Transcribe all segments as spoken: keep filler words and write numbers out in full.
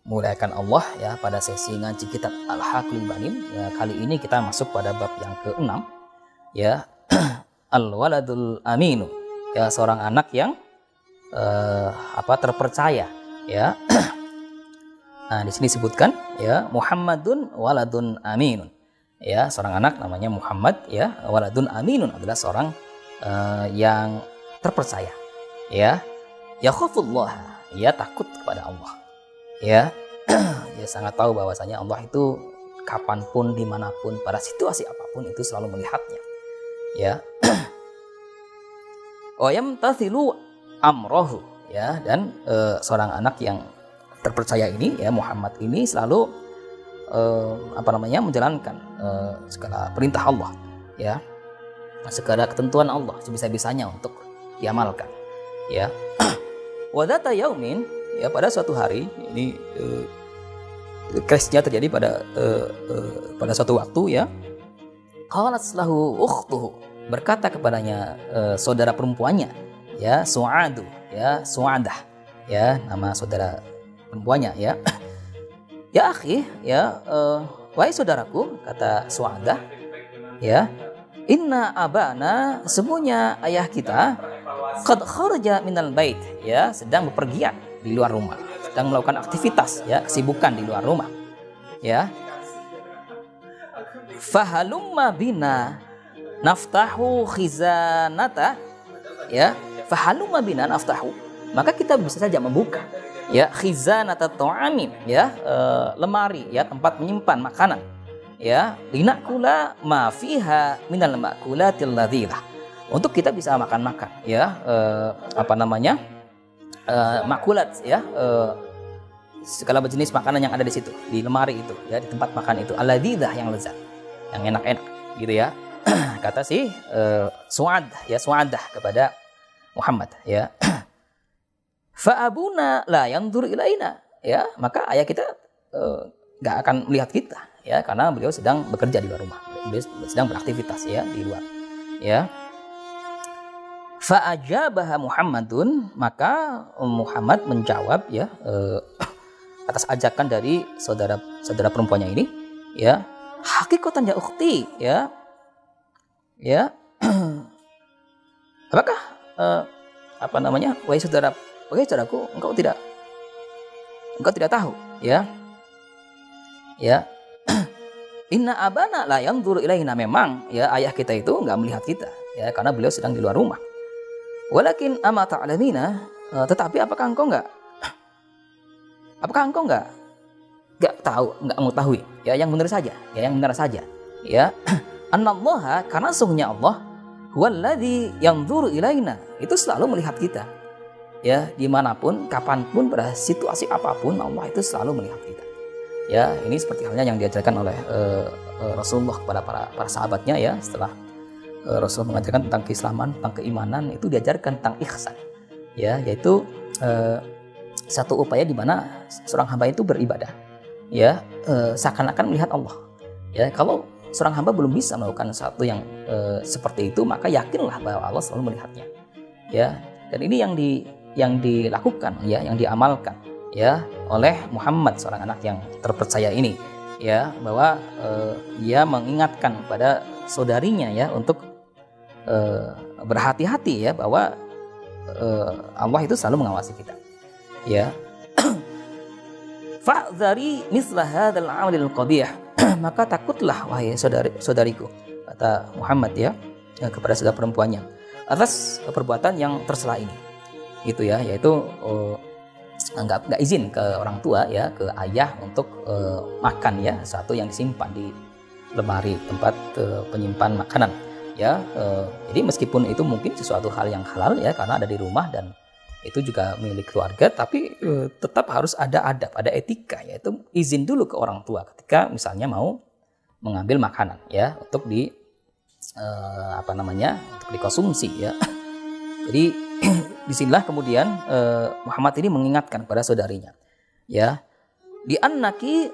Muliakan Allah ya, pada sesi ngaji kitab al-Hakli Banim ya, kali ini kita masuk pada bab yang keenam ya, al-Waladul Aminun ya, seorang anak yang eh, apa terpercaya ya. Nah, di sini disebutkan ya, Muhammadun Waladun Aminun ya, seorang anak namanya Muhammad ya, Waladun Aminun adalah seorang eh, yang terpercaya ya, yakhafullah, ia takut kepada Allah. Ya, dia sangat tahu bahwasanya Allah itu kapanpun, dimanapun, pada situasi apapun itu selalu melihatnya. Ya, oyam tasilu amrohu. Ya, dan e, seorang anak yang terpercaya ini, ya Muhammad ini selalu e, apa namanya menjalankan e, segala perintah Allah. Ya, segala ketentuan Allah sebisa-bisanya untuk diamalkan. Ya, wadata yaumin. Ya, pada suatu hari ini eh, crashnya terjadi pada eh, eh, pada suatu waktu ya. Qalat lahu ukhtuhu, berkata kepadanya eh, saudara perempuannya ya, Su'adu ya, Su'adah ya, nama saudara perempuannya ya. Ya akhi ya, eh, wahai saudaraku, kata Su'adah ya, inna abana, semuanya ayah kita qad kharaja minal bait ya, sedang bepergian di luar rumah, sedang melakukan aktivitas ya, kesibukan di luar rumah ya. Fahalumma bina naftahu khizanata ya, fahalumma bina naftahu, maka kita bisa saja membuka ya, khizanata ta'amin ya, e, lemari ya, tempat menyimpan makanan ya, linakula ma fiha minal makulatil ladzilah, untuk kita bisa makan-makan ya, e, apa namanya Uh, makulat ya, uh, segala jenis makanan yang ada di situ, di lemari itu ya, di tempat makan itu, aladzidah, yang lezat, yang enak-enak gitu ya. Kata si uh, Su'ad ya, Su'adah kepada Muhammad ya, fa abuna la yanzur ilaina ya, maka ayah kita nggak uh, akan melihat kita ya, karena beliau sedang bekerja di luar rumah, beliau sedang beraktivitas ya di luar ya. Fa'ajabaha Muhammadun, maka Muhammad menjawab ya, eh, atas ajakan dari saudara saudara perempuannya ini ya, hakikatan ya ukhti ya, ya apakah eh, apa namanya, wahai saudara, wahai saudaraku, engkau tidak engkau tidak tahu ya, ya inna abana la yanzuru ilaina, memang ya ayah kita itu nggak melihat kita ya, karena beliau sedang di luar rumah. Walakin ama ta'lamina, tetapi apakah engkau enggak? Apakah engkau enggak? Enggak tahu, enggak mengetahui. Ya, yang benar saja. Ya, yang benar saja. Ya. Anallaha, karena sungguhnya Allah, huwallazi yanzuru ilaina, itu selalu melihat kita. Ya, dimanapun, kapanpun, pada situasi apapun, Allah itu selalu melihat kita. Ya, ini seperti halnya yang diajarkan oleh uh, uh, Rasulullah kepada para, para sahabatnya ya, setelah Rasul mengajarkan tentang keislaman, tentang keimanan, itu diajarkan tentang ihsan ya, yaitu eh, satu upaya di mana seorang hamba itu beribadah ya, eh, seakan-akan melihat Allah ya. Kalau seorang hamba belum bisa melakukan satu yang eh, seperti itu, maka yakinlah bahwa Allah selalu melihatnya ya. Dan ini yang di yang dilakukan ya, yang diamalkan ya oleh Muhammad, seorang anak yang terpercaya ini ya, bahwa eh, dia mengingatkan pada saudarinya ya, untuk Uh, berhati-hati ya, bahwa uh, Allah itu selalu mengawasi kita ya. Fa'zari misla hadzal 'amalil qabih, maka takutlah wahai saudari saudariku, kata Muhammad ya, ya kepada saudara perempuannya, atas perbuatan yang tercela ini gitu ya, yaitu uh, nggak nggak izin ke orang tua ya, ke ayah untuk uh, makan ya, sesuatu yang disimpan di lemari tempat uh, penyimpan makanan ya. E, jadi meskipun itu mungkin sesuatu hal yang halal ya, karena ada di rumah dan itu juga milik keluarga, tapi e, tetap harus ada adab, ada etika, yaitu izin dulu ke orang tua ketika misalnya mau mengambil makanan ya untuk di e, apa namanya untuk dikonsumsi ya. Jadi disinilah kemudian e, Muhammad ini mengingatkan kepada saudarinya ya, di annaki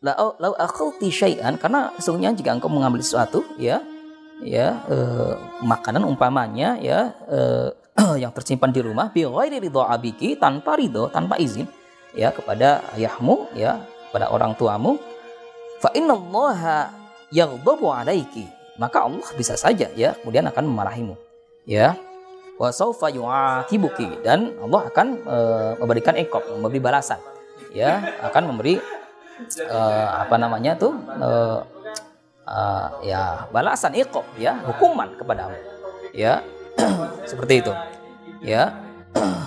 lau lau akhulti syai'an, karena sesungguhnya jika engkau mengambil sesuatu ya ya e, makanan umpamanya ya e, yang tersimpan di rumah bi ghairi ridha abiki, tanpa ridho, tanpa izin ya kepada ayahmu ya, kepada orang tuamu, fa innallaha yaghdabu alaiki, maka Allah bisa saja ya kemudian akan memarahimu ya, wa saufa yu'aqibuki, dan Allah akan e, memberikan iqab, memberi balasan ya, akan memberi e, apa namanya tuh e, e, ya balasan, iqab ya, hukuman kepadamu ya. Seperti itu ya.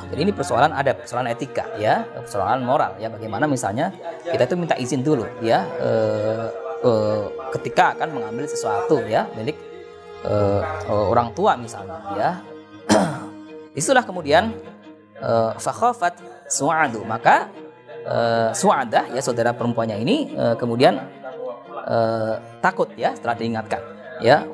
Jadi ini persoalan adab, persoalan etika ya, persoalan moral ya, bagaimana misalnya kita itu minta izin dulu ya e, e, ketika akan mengambil sesuatu ya milik e, orang tua misalnya ya. Itulah kemudian fa khafat su'adu, maka e, Su'adah ya saudara perempuannya ini e, kemudian e, takut ya setelah diingatkan ya,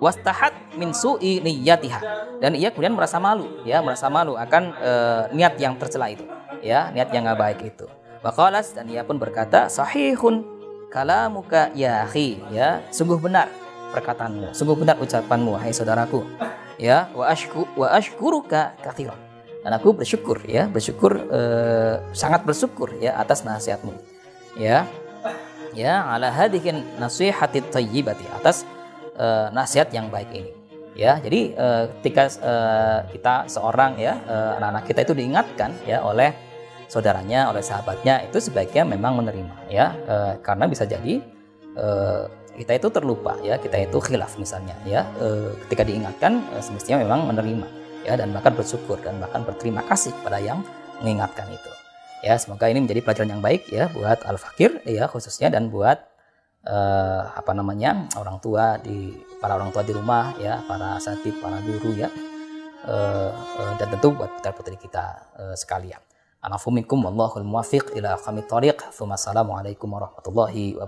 wastahat min su'i niyyatiha, dan ia kemudian merasa malu ya, merasa malu akan e, niat yang tercela itu ya, niat yang enggak baik itu. Waqalas, dan ia pun berkata, sahihun kalamuka ya akhi ya, sungguh benar perkataanmu, sungguh benar ucapanmu hai saudaraku ya, wa ashku wa ashkuruka katsiran, dan aku bersyukur ya, bersyukur e, sangat bersyukur ya atas nasihatmu ya ya, ala hadhihi nasihati thayyibati, atas E, nasihat yang baik ini ya. Jadi e, ketika e, kita seorang ya e, anak-anak kita itu diingatkan ya oleh saudaranya, oleh sahabatnya, itu sebaiknya memang menerima ya, e, karena bisa jadi e, kita itu terlupa ya, kita itu khilaf misalnya ya, e, ketika diingatkan e, semestinya memang menerima ya, dan bahkan bersyukur dan bahkan berterima kasih kepada yang mengingatkan itu ya. Semoga ini menjadi pelajaran yang baik ya buat al-fakir ya khususnya, dan buat Uh, apa namanya orang tua di para orang tua di rumah ya, para asatid, para guru ya, uh, uh, dan tentu buat putra putri kita uh, sekalian. Anafuminkum wallahul muwaffiq ila aqwamit thoriq. Assalamualaikum warahmatullahi wabarakatuh.